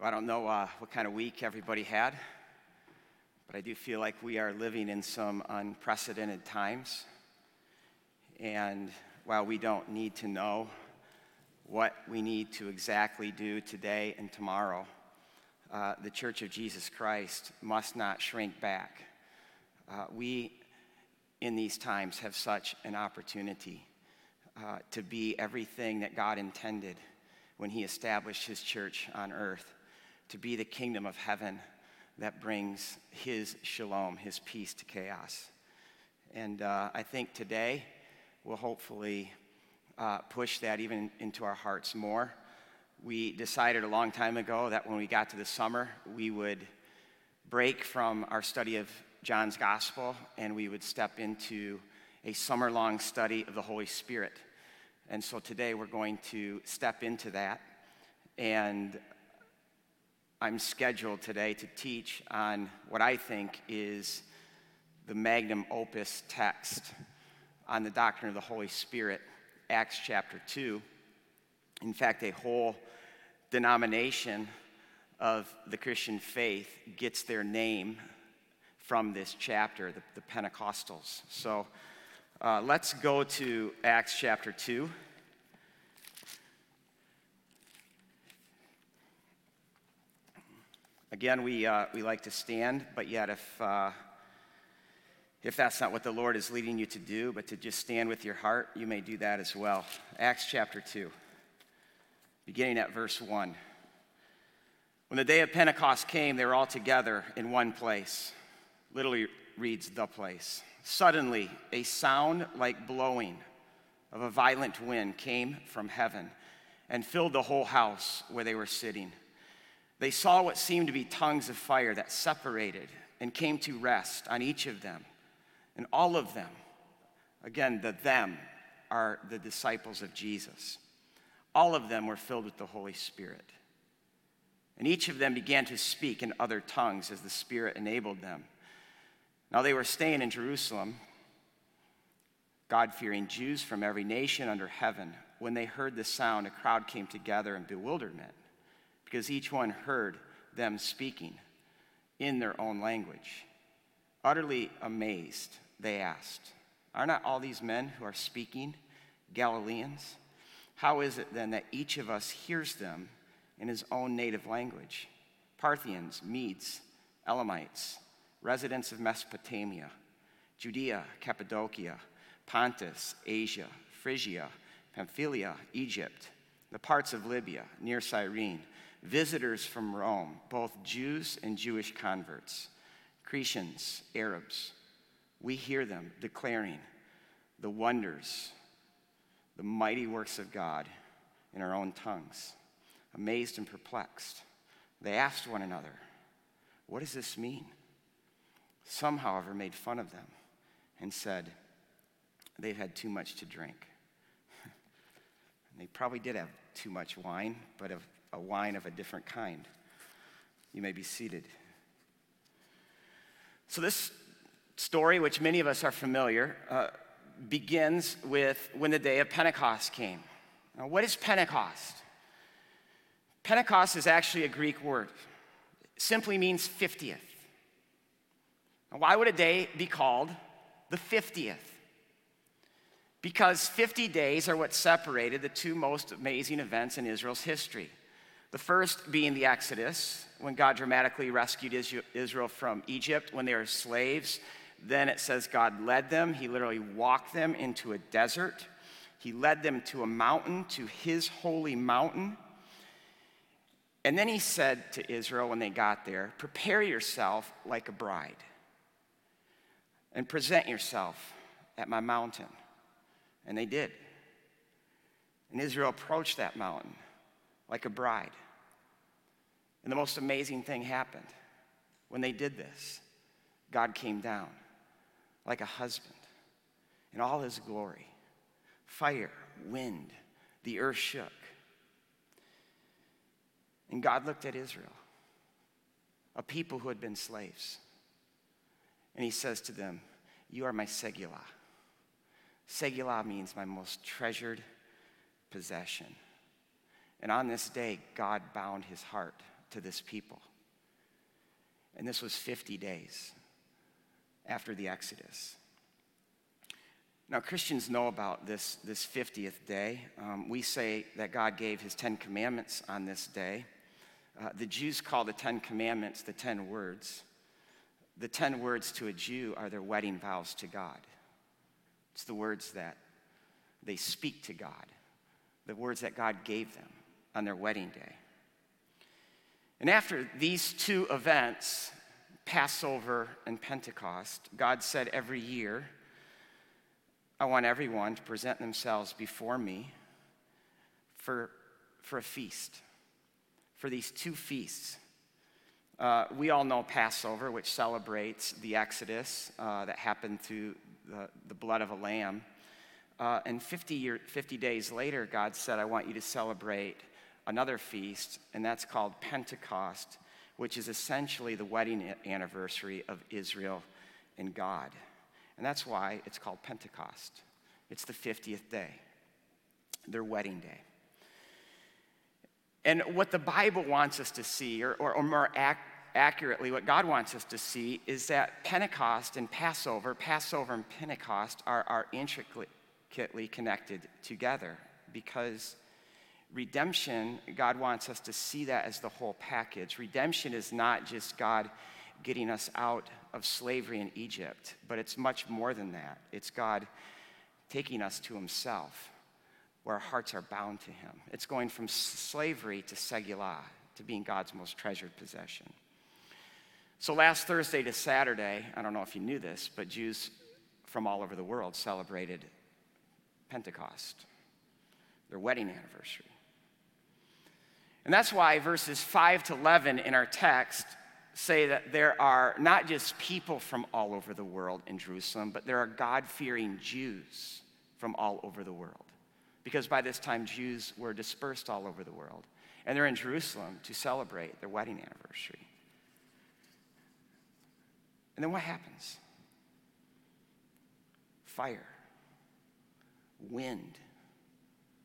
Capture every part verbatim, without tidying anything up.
I don't know uh, what kind of week everybody had, but I do feel like we are living in some unprecedented times. And while we don't need to know what we need to exactly do today and tomorrow, uh, the Church of Jesus Christ must not shrink back. Uh, we, in these times, have such an opportunity uh, to be everything that God intended when he established his church on earth, to be the kingdom of heaven that brings his shalom, his peace to chaos. And uh, I think today we'll hopefully uh, push that even into our hearts more. We decided a long time ago that when we got to the summer, we would break from our study of John's gospel and we would step into a summer-long study of the Holy Spirit. And so today we're going to step into that, and I'm scheduled today to teach on what I think is the magnum opus text on the doctrine of the Holy Spirit, Acts chapter two. In fact, a whole denomination of the Christian faith gets their name from this chapter, the, the Pentecostals. So uh, let's go to Acts chapter two. Again, we uh, we like to stand, but yet if uh, if that's not what the Lord is leading you to do, but to just stand with your heart, you may do that as well. Acts chapter two, beginning at verse one. When the day of Pentecost came, they were all together in one place. Literally reads the place. Suddenly, a sound like blowing of a violent wind came from heaven and filled the whole house where they were sitting. They saw what seemed to be tongues of fire that separated and came to rest on each of them. And all of them, again, the them are the disciples of Jesus. All of them were filled with the Holy Spirit. And each of them began to speak in other tongues as the Spirit enabled them. Now they were staying in Jerusalem, God-fearing Jews from every nation under heaven. When they heard the sound, a crowd came together in bewilderment, because each one heard them speaking in their own language. Utterly amazed, they asked, "Are not all these men who are speaking Galileans? How is it then that each of us hears them in his own native language? Parthians, Medes, Elamites, residents of Mesopotamia, Judea, Cappadocia, Pontus, Asia, Phrygia, Pamphylia, Egypt, the parts of Libya near Cyrene, visitors from Rome, both Jews and Jewish converts, Cretians, Arabs. We hear them declaring the wonders, the mighty works of God in our own tongues." Amazed and perplexed, they asked one another, "What does this mean?" Some, however, made fun of them and said, "They've had too much to drink." They probably did have too much wine, but if a wine of a different kind. You may be seated. So this story, which many of us are familiar, uh, begins with when the day of Pentecost came. Now, what is Pentecost? Pentecost is actually a Greek word. It simply means fiftieth. Now, why would a day be called the fiftieth? Because fifty days are what separated the two most amazing events in Israel's history. The first being the Exodus, when God dramatically rescued Israel from Egypt when they were slaves. Then it says God led them. He literally walked them into a desert. He led them to a mountain, to his holy mountain. And then he said to Israel when they got there, "Prepare yourself like a bride and present yourself at my mountain." And they did. And Israel approached that mountain like a bride. And the most amazing thing happened. When they did this, God came down like a husband in all his glory. Fire, wind, the earth shook. And God looked at Israel, a people who had been slaves. And he says to them, "You are my Segula." Segula means my most treasured possession. And on this day, God bound his heart to this people. And this was fifty days after the Exodus. Now, Christians know about this, this fiftieth day. Um, we say that God gave his Ten Commandments on this day. Uh, the Jews call the Ten Commandments the Ten Words. The ten words to a Jew are their wedding vows to God. It's the words that they speak to God, the words that God gave them on their wedding day. And after these two events, Passover and Pentecost, God said every year, I want everyone to present themselves before me for, for a feast, for these two feasts. Uh, we all know Passover, which celebrates the Exodus uh, that happened through the, the blood of a lamb. Uh, and fifty, year, fifty days later, God said, I want you to celebrate another feast, and that's called Pentecost, which is essentially the wedding anniversary of Israel and God. And that's why it's called Pentecost. It's the fiftieth day, their wedding day. And what the Bible wants us to see, or, or, or more ac- accurately, what God wants us to see is that Pentecost and Passover, Passover and Pentecost are, are intricately connected together, because redemption, God wants us to see that as the whole package. Redemption is not just God getting us out of slavery in Egypt, but it's much more than that. It's God taking us to himself, where our hearts are bound to him. It's going from slavery to Segulah, to being God's most treasured possession. So last Thursday to Saturday, I don't know if you knew this, but Jews from all over the world celebrated Pentecost, their wedding anniversary. And that's why verses five to eleven in our text say that there are not just people from all over the world in Jerusalem, but there are God-fearing Jews from all over the world. Because by this time, Jews were dispersed all over the world. And they're in Jerusalem to celebrate their wedding anniversary. And then what happens? Fire. Wind.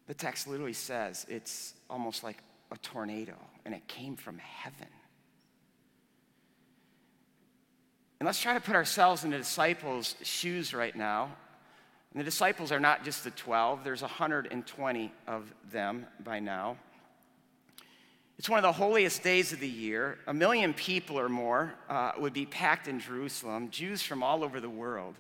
The text literally says it's almost like a tornado, and it came from heaven. And let's try to put ourselves in the disciples' shoes right now. And the disciples are not just the twelve. There's one hundred twenty of them by now. It's one of the holiest days of the year. A million people or more uh, would be packed in Jerusalem, Jews from all over the world.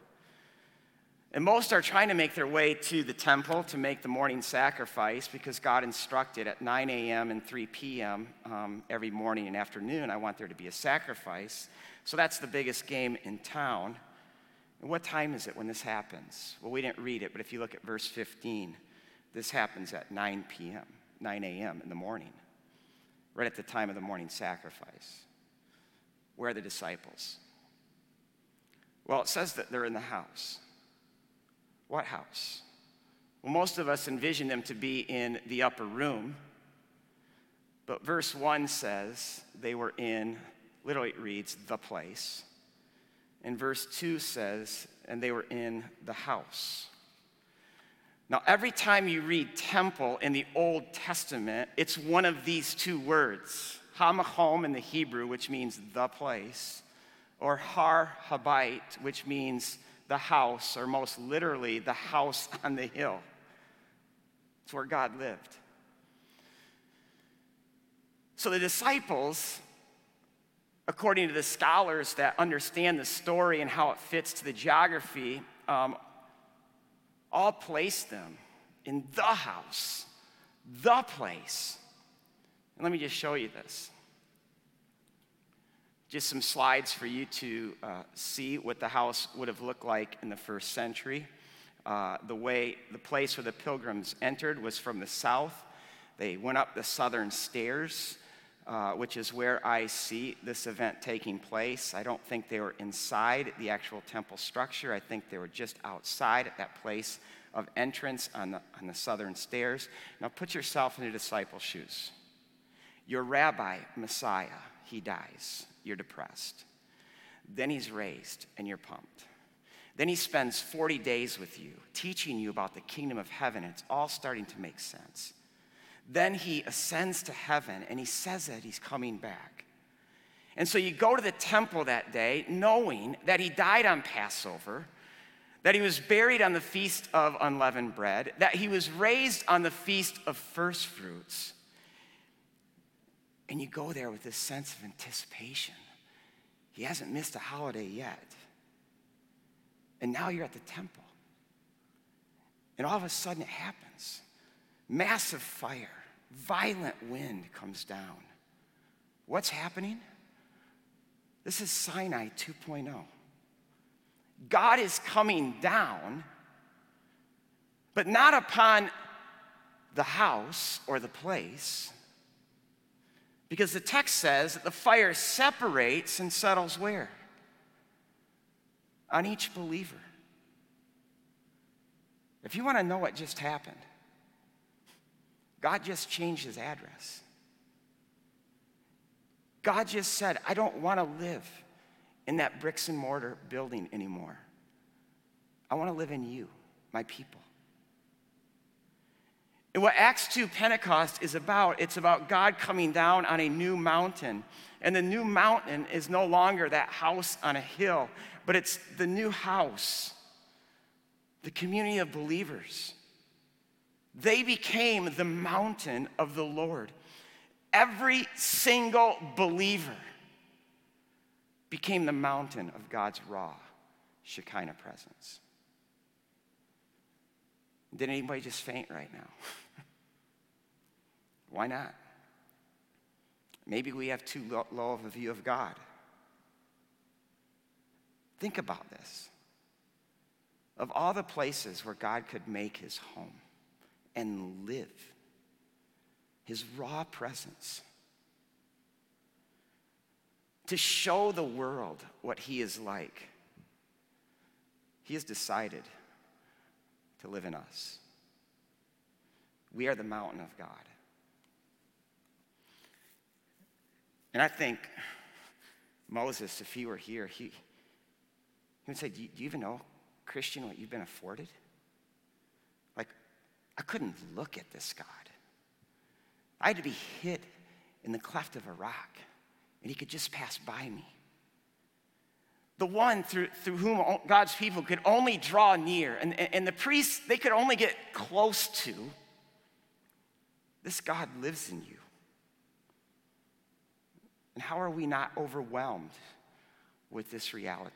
And most are trying to make their way to the temple to make the morning sacrifice, because God instructed at nine a.m. and three p.m. Um, every morning and afternoon, I want there to be a sacrifice. So that's the biggest game in town. And what time is it when this happens? Well, we didn't read it, but if you look at verse fifteen, this happens at nine p.m., nine a.m. in the morning, right at the time of the morning sacrifice. Where are the disciples? Well, it says that they're in the house. What house? Well, most of us envision them to be in the upper room, but verse one says they were in, literally it reads, the place. And verse two says, and they were in the house. Now, every time you read temple in the Old Testament, it's one of these two words, hamachom in the Hebrew, which means the place, or har habayit, which means the house, or most literally, the house on the hill. It's where God lived. So the disciples, according to the scholars that understand the story and how it fits to the geography, um, all place them in the house, the place. And let me just show you this. Just some slides for you to uh, see what the house would have looked like in the first century. Uh, the way, the place where the pilgrims entered was from the south. They went up the southern stairs, Uh, which is where I see this event taking place. I don't think they were inside the actual temple structure. I think they were just outside at that place of entrance on the, on the southern stairs. Now put yourself in the disciples' shoes. Your rabbi, Messiah, he dies. You're depressed. Then he's raised and you're pumped. Then he spends forty days with you, teaching you about the kingdom of heaven. It's all starting to make sense. Then he ascends to heaven, and he says that he's coming back. And so you go to the temple that day knowing that he died on Passover, that he was buried on the Feast of Unleavened Bread, that he was raised on the Feast of First Fruits. And you go there with this sense of anticipation. He hasn't missed a holiday yet. And now you're at the temple. And all of a sudden it happens. Massive fire, violent wind comes down. What's happening? This is Sinai two point oh. God is coming down, but not upon the house or the place, because the text says that the fire separates and settles where? On each believer. If you want to know what just happened, God just changed his address. God just said, I don't want to live in that bricks and mortar building anymore. I want to live in you, my people. And what Acts two Pentecost is about, it's about God coming down on a new mountain. And the new mountain is no longer that house on a hill, but it's the new house, the community of believers. They became the mountain of the Lord. Every single believer became the mountain of God's raw Shekinah presence. Did anybody just faint right now? Why not? Maybe we have too low of a view of God. Think about this. Of all the places where God could make his home and live, his raw presence, to show the world what he is like, he has decided to live in us. We are the mountain of God. And I think Moses, if he were here, he, he would say, do you, do you even know, Christian, what you've been afforded? Like, I couldn't look at this God. I had to be hit in the cleft of a rock, and he could just pass by me. The one through, through whom God's people could only draw near, and, and the priests, they could only get close to. This God lives in you. And how are we not overwhelmed with this reality?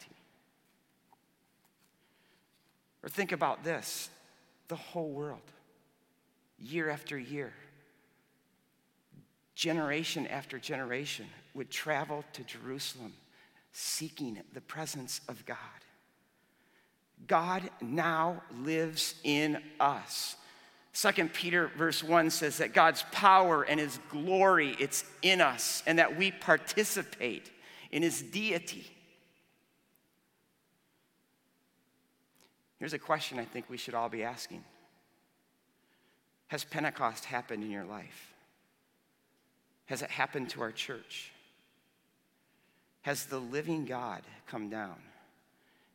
Or think about this, the whole world, year after year, generation after generation, would travel to Jerusalem seeking the presence of God. God now lives in us. Second Peter verse one says that God's power and his glory, it's in us, and that we participate in his deity. Here's a question I think we should all be asking. Has Pentecost happened in your life? Has it happened to our church? Has the living God come down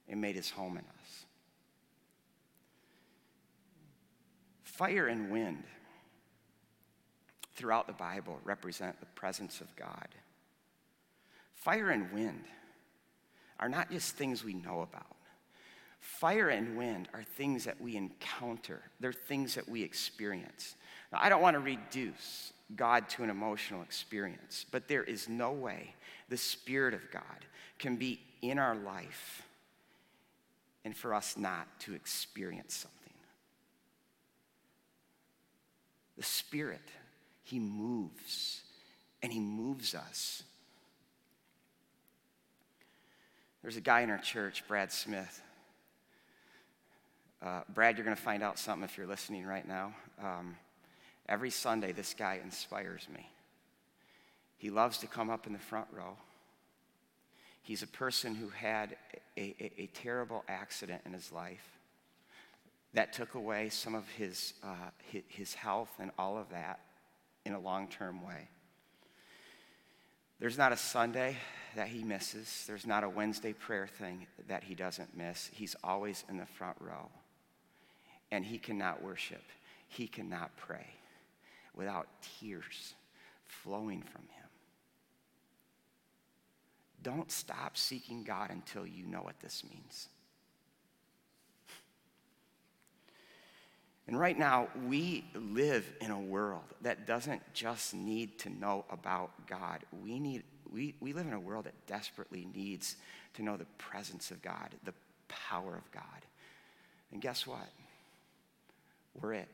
and made his home in us? Fire and wind throughout the Bible represent the presence of God. Fire and wind are not just things we know about. Fire and wind are things that we encounter. They're things that we experience. Now, I don't want to reduce God to an emotional experience, but there is no way the Spirit of God can be in our life and for us not to experience something. The Spirit, he moves, and he moves us. There's a guy in our church, Brad Smith. Uh, Brad, you're going to find out something if you're listening right now. Um, Every Sunday, this guy inspires me. He loves to come up in the front row. He's a person who had a, a, a terrible accident in his life that took away some of his, uh, his, his health and all of that in a long-term way. There's not a Sunday that he misses. There's not a Wednesday prayer thing that he doesn't miss. He's always in the front row, and he cannot worship. He cannot pray. without tears flowing from him. Don't stop seeking God until you know what this means. And right now, we live in a world that doesn't just need to know about God. We need we, we live in a world that desperately needs to know the presence of God, the power of God. And guess what? We're it.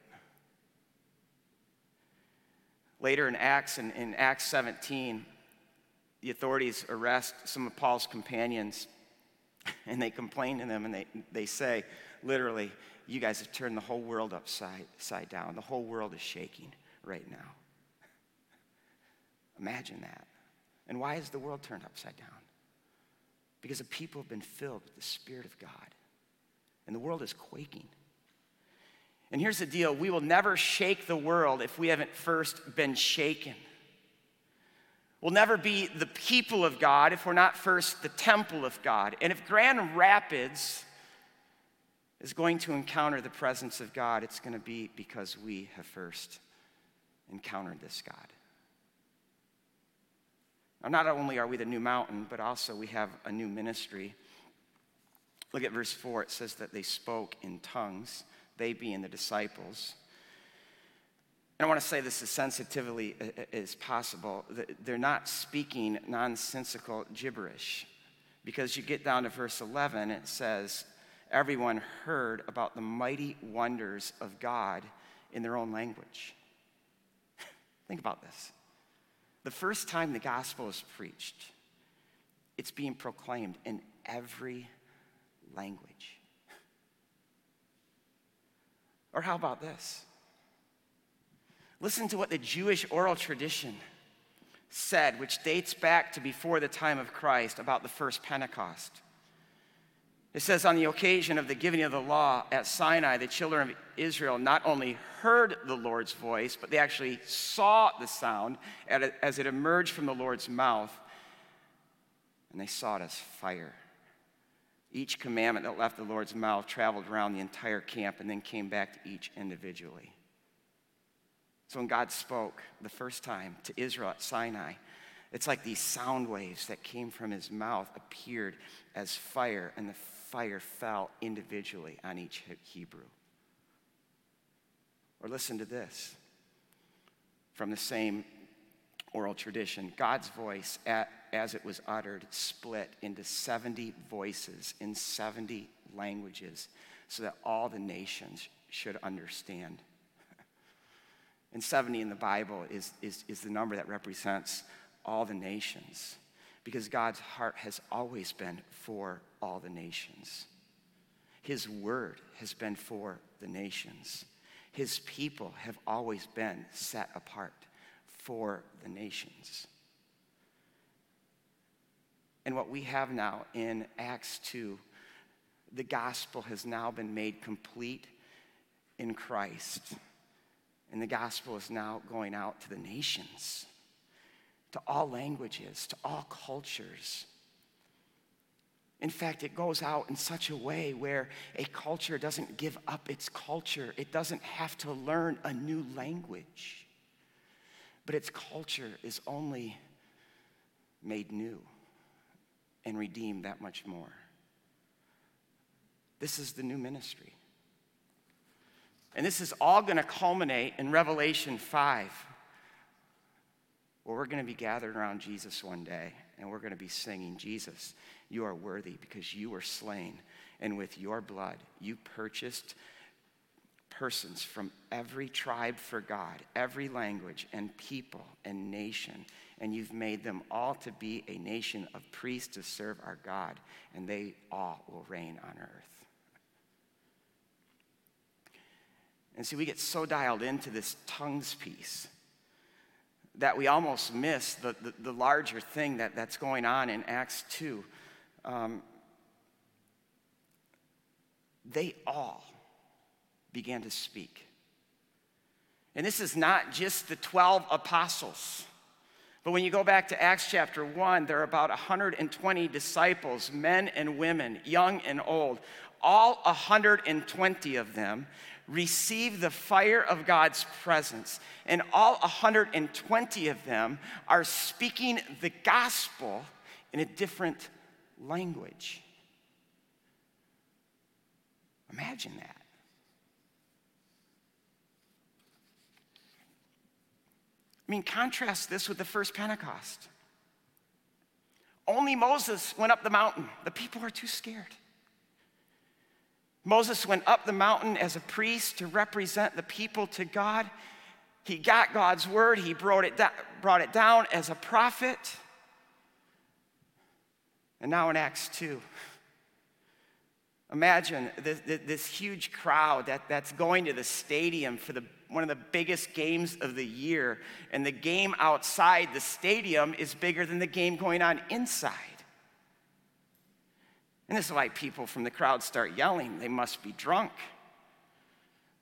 Later in Acts, in, in Acts seventeen, the authorities arrest some of Paul's companions, and they complain to them, and they, they say, literally, you guys have turned the whole world upside, upside down. The whole world is shaking right now. Imagine that. And why is the world turned upside down? Because the people have been filled with the Spirit of God. And the world is quaking. And here's the deal. We will never shake the world if we haven't first been shaken. We'll never be the people of God if we're not first the temple of God. And if Grand Rapids is going to encounter the presence of God, it's going to be because we have first encountered this God. Now, not only are we the new mountain, but also we have a new ministry. Look at verse four. It says that they spoke in tongues, they being the disciples. And I want to say this as sensitively as possible. They're not speaking nonsensical gibberish, because you get down to verse eleven, it says, everyone heard about the mighty wonders of God in their own language. Think about this. The first time the gospel is preached, it's being proclaimed in every language. Or how about this? Listen to what the Jewish oral tradition said, which dates back to before the time of Christ, about the first Pentecost. It says, on the occasion of the giving of the law at Sinai, the children of Israel not only heard the Lord's voice, but they actually saw the sound as it emerged from the Lord's mouth, and they saw it as fire. Each commandment that left the Lord's mouth traveled around the entire camp and then came back to each individually. So when God spoke the first time to Israel at Sinai, it's like these sound waves that came from his mouth appeared as fire, and the fire fell individually on each Hebrew. Or listen to this from the same oral tradition. God's voice, at, as it was uttered, split into seventy voices in seventy languages so that all the nations should understand. And seventy in the Bible is, is, is the number that represents all the nations, because God's heart has always been for all the nations. His word has been for the nations. His people have always been set apart for the nations. And what we have now in Acts two, the gospel has now been made complete in Christ, and the gospel is now going out to the nations, to all languages, to all cultures. In fact, it goes out in such a way where a culture doesn't give up its culture. It doesn't have to learn a new language, but its culture is only made new and redeemed that much more. This is the new ministry. And this is all going to culminate in Revelation five. Well, we're going to be gathered around Jesus one day, and we're going to be singing, Jesus, you are worthy because you were slain, and with your blood you purchased persons from every tribe for God, every language and people and nation, and you've made them all to be a nation of priests to serve our God, and they all will reign on earth. And see, we get so dialed into this tongues piece that we almost miss the, the, the larger thing that, that's going on in Acts two. Um, they all began to speak. And this is not just the twelve apostles. But when you go back to Acts chapter one, there are about one hundred twenty disciples, men and women, young and old. All one hundred twenty of them receive the fire of God's presence. And all one hundred twenty of them are speaking the gospel in a different language. Imagine that. I mean, contrast this with the first Pentecost. Only Moses went up the mountain. The people are too scared. Moses went up the mountain as a priest to represent the people to God. He got God's word. He brought it, da- brought it down as a prophet. And now in Acts two, imagine this, this huge crowd that, that's going to the stadium for the one of the biggest games of the year, and the game outside the stadium is bigger than the game going on inside. And this is why people from the crowd start yelling, they must be drunk.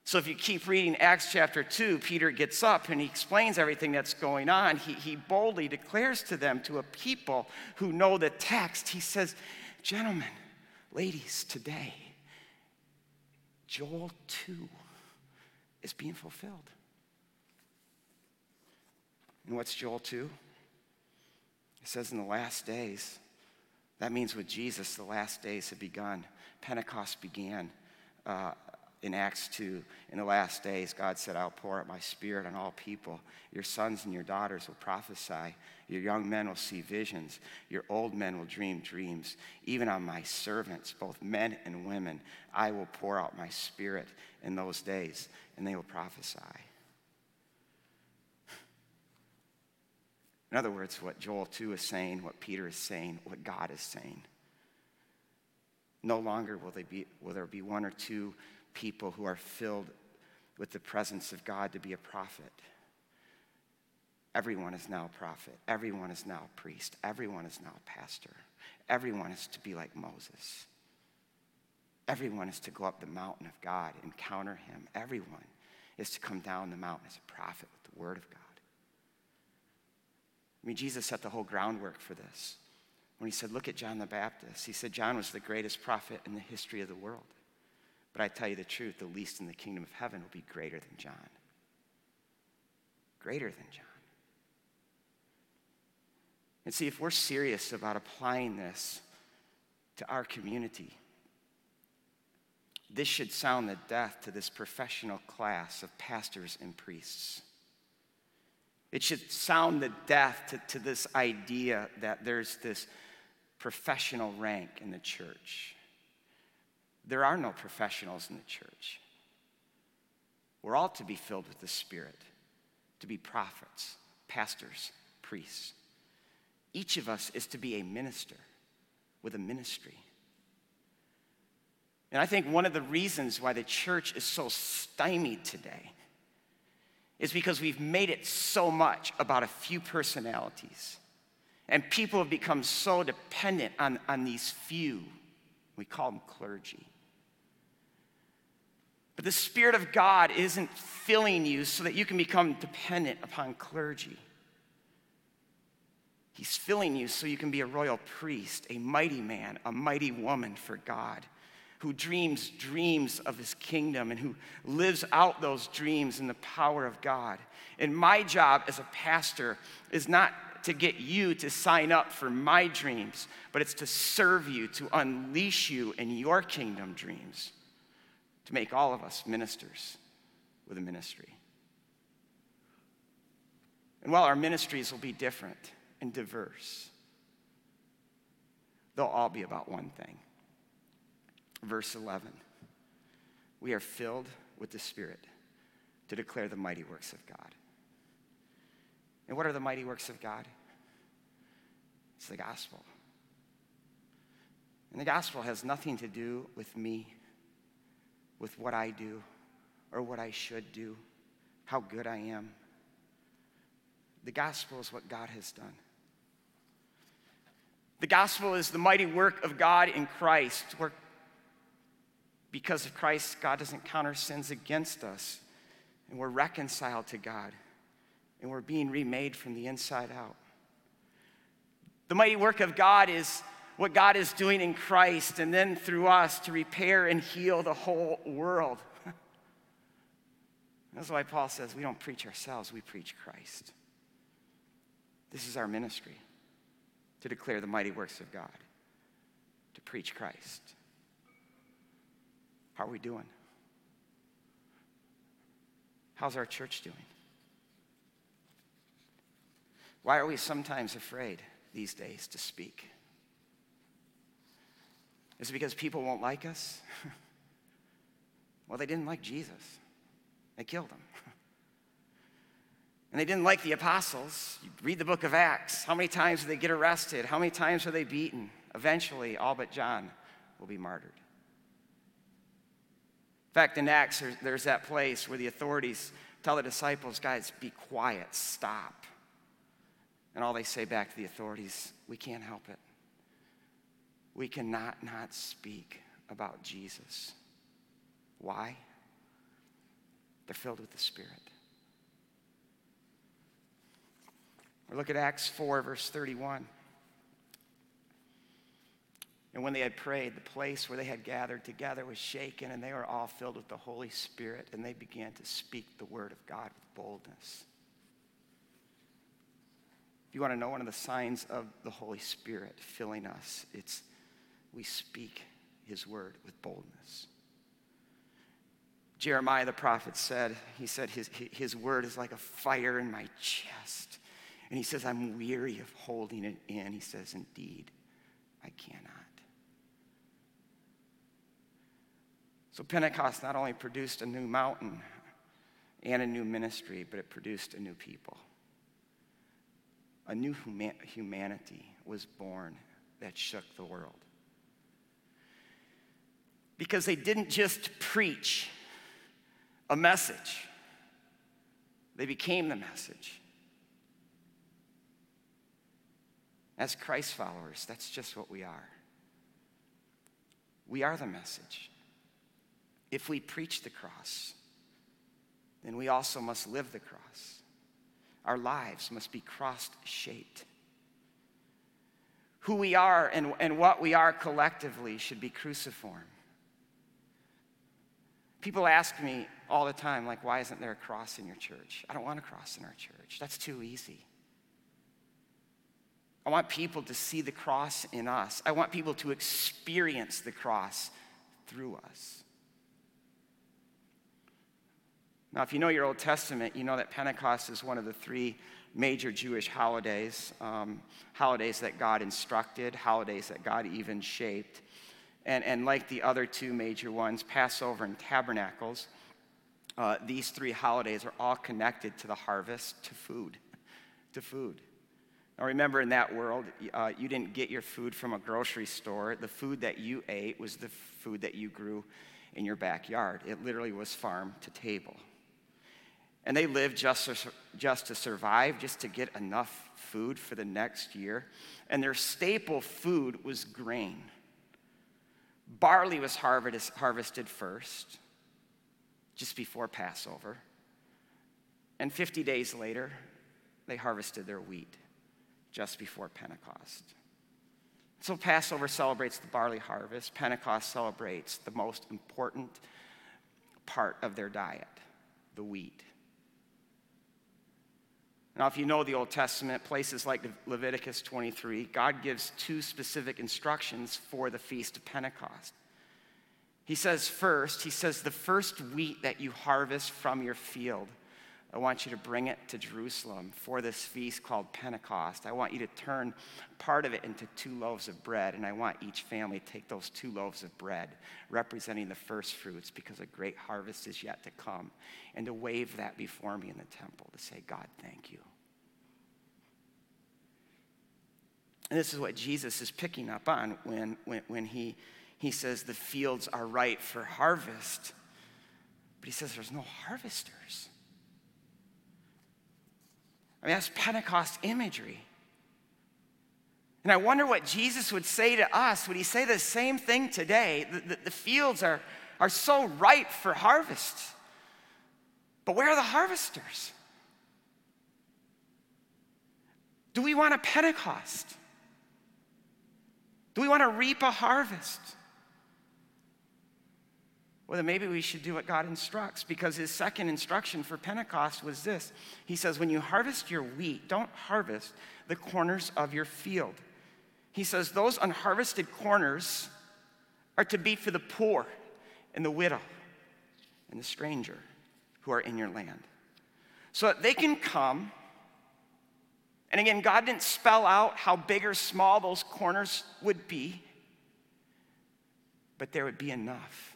So if you keep reading Acts chapter two, Peter gets up and he explains everything that's going on. He, he boldly declares to them, to a people who know the text, he says, gentlemen, ladies, today, Joel two is being fulfilled. And what's Joel two? It says in the last days. That means with Jesus, the last days have begun. Pentecost began uh, in Acts two. In the last days, God said, I'll pour out my spirit on all people. Your sons and your daughters will prophesy. Your young men will see visions. Your old men will dream dreams. Even on my servants, both men and women, I will pour out my spirit in those days, and they will prophesy. In other words, what Joel two is saying, what Peter is saying, what God is saying. No longer will, they be, will there be one or two people who are filled with the presence of God to be a prophet. Everyone is now a prophet. Everyone is now a priest. Everyone is now a pastor. Everyone is to be like Moses. Everyone is to go up the mountain of God, encounter him. Everyone is to come down the mountain as a prophet with the word of God. I mean, Jesus set the whole groundwork for this. When he said, look at John the Baptist. He said, John was the greatest prophet in the history of the world. But I tell you the truth, the least in the kingdom of heaven will be greater than John. Greater than John. And see, if we're serious about applying this to our community, this should sound the death to this professional class of pastors and priests. It should sound the death to, to this idea that there's this professional rank in the church. There are no professionals in the church. We're all to be filled with the Spirit, to be prophets, pastors, priests. Each of us is to be a minister with a ministry. And I think one of the reasons why the church is so stymied today is because we've made it so much about a few personalities. And people have become so dependent on, on these few. We call them clergy. But the Spirit of God isn't filling you so that you can become dependent upon clergy. He's filling you so you can be a royal priest, a mighty man, a mighty woman for God, who dreams dreams of his kingdom and who lives out those dreams in the power of God. And my job as a pastor is not to get you to sign up for my dreams, but it's to serve you, to unleash you in your kingdom dreams, to make all of us ministers with a ministry. And while our ministries will be different and diverse, they'll all be about one thing. Verse eleven, we are filled with the Spirit to declare the mighty works of God. And what are the mighty works of God? It's the gospel. And the gospel has nothing to do with me, with what I do, or what I should do, how good I am. The gospel is what God has done. The gospel is the mighty work of God in Christ. Where because of Christ, God doesn't count our sins against us, and we're reconciled to God, and we're being remade from the inside out. The mighty work of God is what God is doing in Christ, and then through us to repair and heal the whole world. That's why Paul says we don't preach ourselves, we preach Christ. This is our ministry, to declare the mighty works of God, to preach Christ. How are we doing? How's our church doing? Why are we sometimes afraid these days to speak? Is it because people won't like us? Well, they didn't like Jesus. They killed him. And they didn't like the apostles. You read the book of Acts. How many times do they get arrested? How many times are they beaten? Eventually, all but John will be martyred. In fact, in Acts, there's that place where the authorities tell the disciples, guys, be quiet, stop. And all they say back to the authorities, we can't help it. We cannot not speak about Jesus. Why? They're filled with the Spirit. Or look at Acts four, verse thirty-one. And when they had prayed, the place where they had gathered together was shaken, and they were all filled with the Holy Spirit, and they began to speak the word of God with boldness. If you want to know one of the signs of the Holy Spirit filling us, it's we speak his word with boldness. Jeremiah the prophet said, he said, his, his word is like a fire in my chest. And he says, I'm weary of holding it in. He says, indeed, I cannot. So Pentecost not only produced a new mountain and a new ministry, but it produced a new people. A new huma- humanity was born that shook the world. Because they didn't just preach a message. They became the message. As Christ followers, that's just what we are. We are the message. If we preach the cross, then we also must live the cross. Our lives must be cross-shaped. Who we are and, and what we are collectively should be cruciform. People ask me all the time, like, why isn't there a cross in your church? I don't want a cross in our church. That's too easy. I want people to see the cross in us. I want people to experience the cross through us. Now, if you know your Old Testament, you know that Pentecost is one of the three major Jewish holidays, um, holidays that God instructed, holidays that God even shaped. And, and like the other two major ones, Passover and Tabernacles, uh, these three holidays are all connected to the harvest, to food, to food. Now remember, in that world, uh, you didn't get your food from a grocery store. The food that you ate was the food that you grew in your backyard. It literally was farm to table. And they lived just to, just to survive, just to get enough food for the next year. And their staple food was grain. Barley was harvest, harvested first, just before Passover. And fifty days later, they harvested their wheat, just before Pentecost. So Passover celebrates the barley harvest. Pentecost celebrates the most important part of their diet, the wheat. Now, if you know the Old Testament, places like Leviticus twenty-three, God gives two specific instructions for the Feast of Pentecost. He says first, he says, the first wheat that you harvest from your field, I want you to bring it to Jerusalem for this feast called Pentecost. I want you to turn part of it into two loaves of bread, and I want each family to take those two loaves of bread, representing the first fruits, because a great harvest is yet to come, and to wave that before me in the temple to say, God, thank you. And this is what Jesus is picking up on when, when, when he, he says the fields are ripe for harvest, but he says there's no harvesters. I mean, that's Pentecost imagery. And I wonder what Jesus would say to us. Would he say the same thing today? The, the, the fields are, are so ripe for harvest. But where are the harvesters? Do we want a Pentecost? Do we want to reap a harvest? well, then maybe we should do what God instructs, because his second instruction for Pentecost was this. He says, when you harvest your wheat, don't harvest the corners of your field. He says those unharvested corners are to be for the poor and the widow and the stranger who are in your land, so that they can come. And again, God didn't spell out how big or small those corners would be, but there would be enough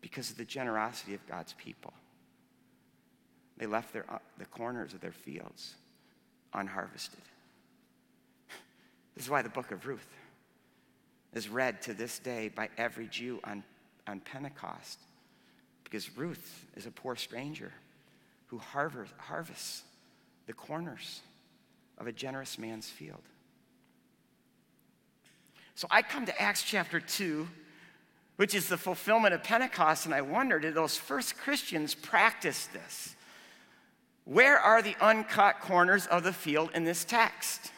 because of the generosity of God's people. They left their, the corners of their fields unharvested. This is why the book of Ruth is read to this day by every Jew on, on Pentecost, because Ruth is a poor stranger who harvest, harvests the corners of a generous man's field. So I come to Acts chapter two, which is the fulfillment of Pentecost, and I wonder, did those first Christians practice this? Where are the uncut corners of the field in this text?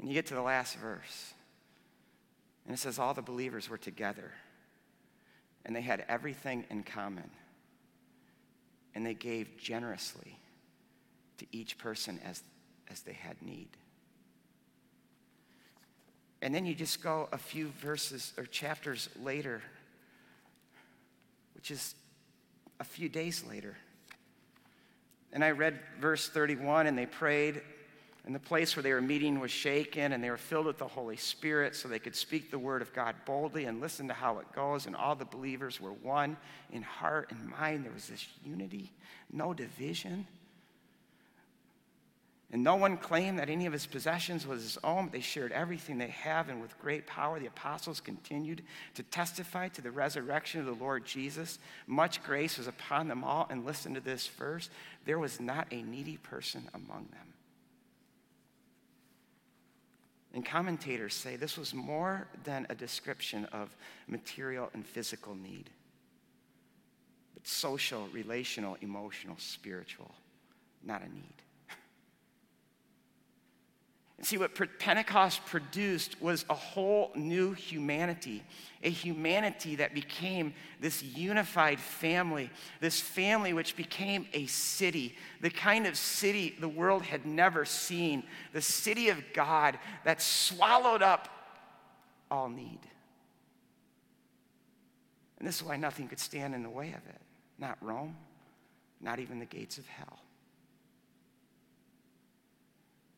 And you get to the last verse, and it says, all the believers were together, and they had everything in common, and they gave generously to each person as, as they had need. And then you just go a few verses or chapters later, which is a few days later. And I read verse thirty-one, and they prayed, and the place where they were meeting was shaken, and they were filled with the Holy Spirit, so they could speak the word of God boldly. And listen to how it goes. And all the believers were one in heart and mind. There was this unity, no division. And no one claimed that any of his possessions was his own, but they shared everything they have. And with great power, the apostles continued to testify to the resurrection of the Lord Jesus. Much grace was upon them all. And listen to this verse. There was not a needy person among them. And commentators say this was more than a description of material and physical need, but social, relational, emotional, spiritual, not a need. And see, what Pentecost produced was a whole new humanity, a humanity that became this unified family, this family which became a city, the kind of city the world had never seen, the city of God that swallowed up all need. And this is why nothing could stand in the way of it, not Rome, not even the gates of hell.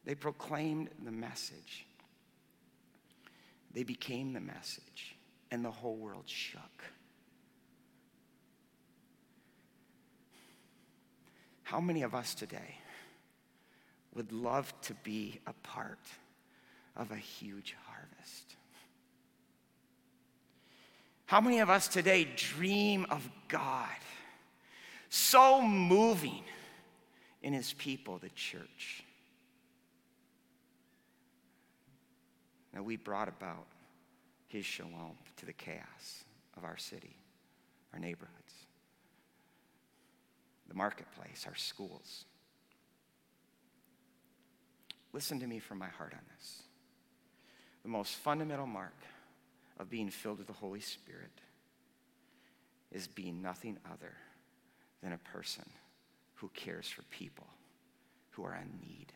They proclaimed the message. They became the message, and the whole world shook. How many of us today would love to be a part of a huge harvest? How many of us today dream of God so moving in his people, the church, that we brought about his shalom to the chaos of our city, our neighborhoods, the marketplace, our schools? Listen to me from my heart on this. The most fundamental mark of being filled with the Holy Spirit is being nothing other than a person who cares for people who are in need.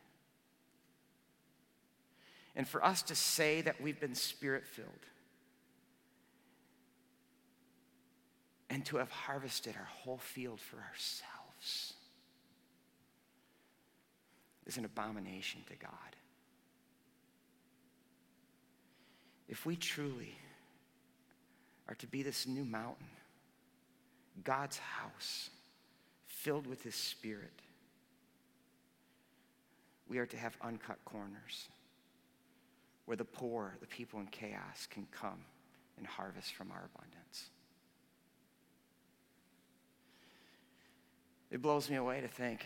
And for us to say that we've been Spirit-filled and to have harvested our whole field for ourselves is an abomination to God. If we truly are to be this new mountain, God's house, filled with his Spirit, we are to have uncut corners, where the poor, the people in chaos, can come and harvest from our abundance. It blows me away to think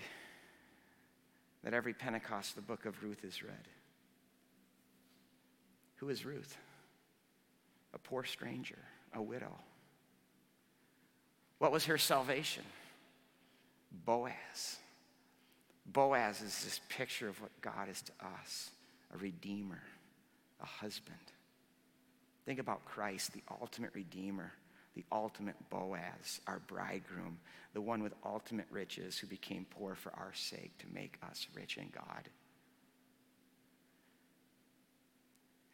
that every Pentecost the book of Ruth is read. Who is Ruth? A poor stranger, a widow. What was her salvation? Boaz. Boaz is this picture of what God is to us, a redeemer, a husband, Think about Christ, the ultimate redeemer, the ultimate Boaz, our bridegroom, the one with ultimate riches who became poor for our sake to make us rich in God.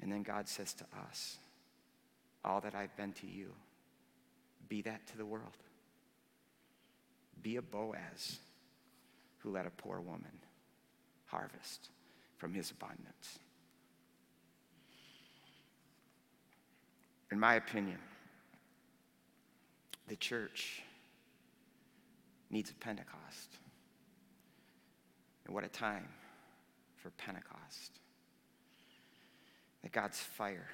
And then God says to us, all that I've been to you, be that to the world. Be a Boaz who let a poor woman harvest from his abundance. In my opinion, the church needs a Pentecost. And what a time for Pentecost. That God's fire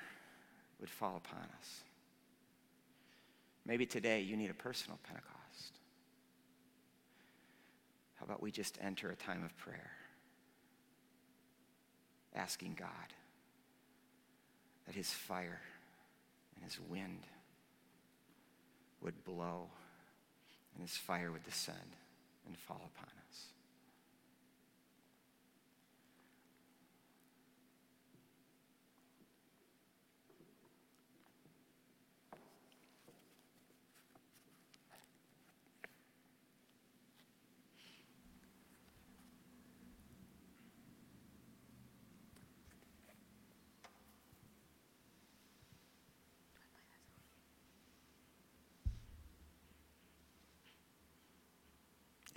would fall upon us. Maybe today you need a personal Pentecost. How about we just enter a time of prayer, asking God that his fire and his wind would blow and his fire would descend and fall upon us.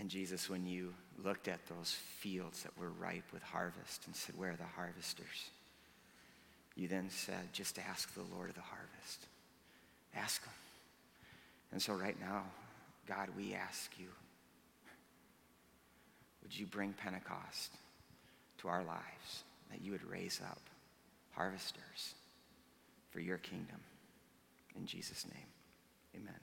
And Jesus, when you looked at those fields that were ripe with harvest and said, where are the harvesters? You then said, just ask the Lord of the harvest. Ask him. And so right now, God, we ask you, would you bring Pentecost to our lives, that you would raise up harvesters for your kingdom? In Jesus' name, amen.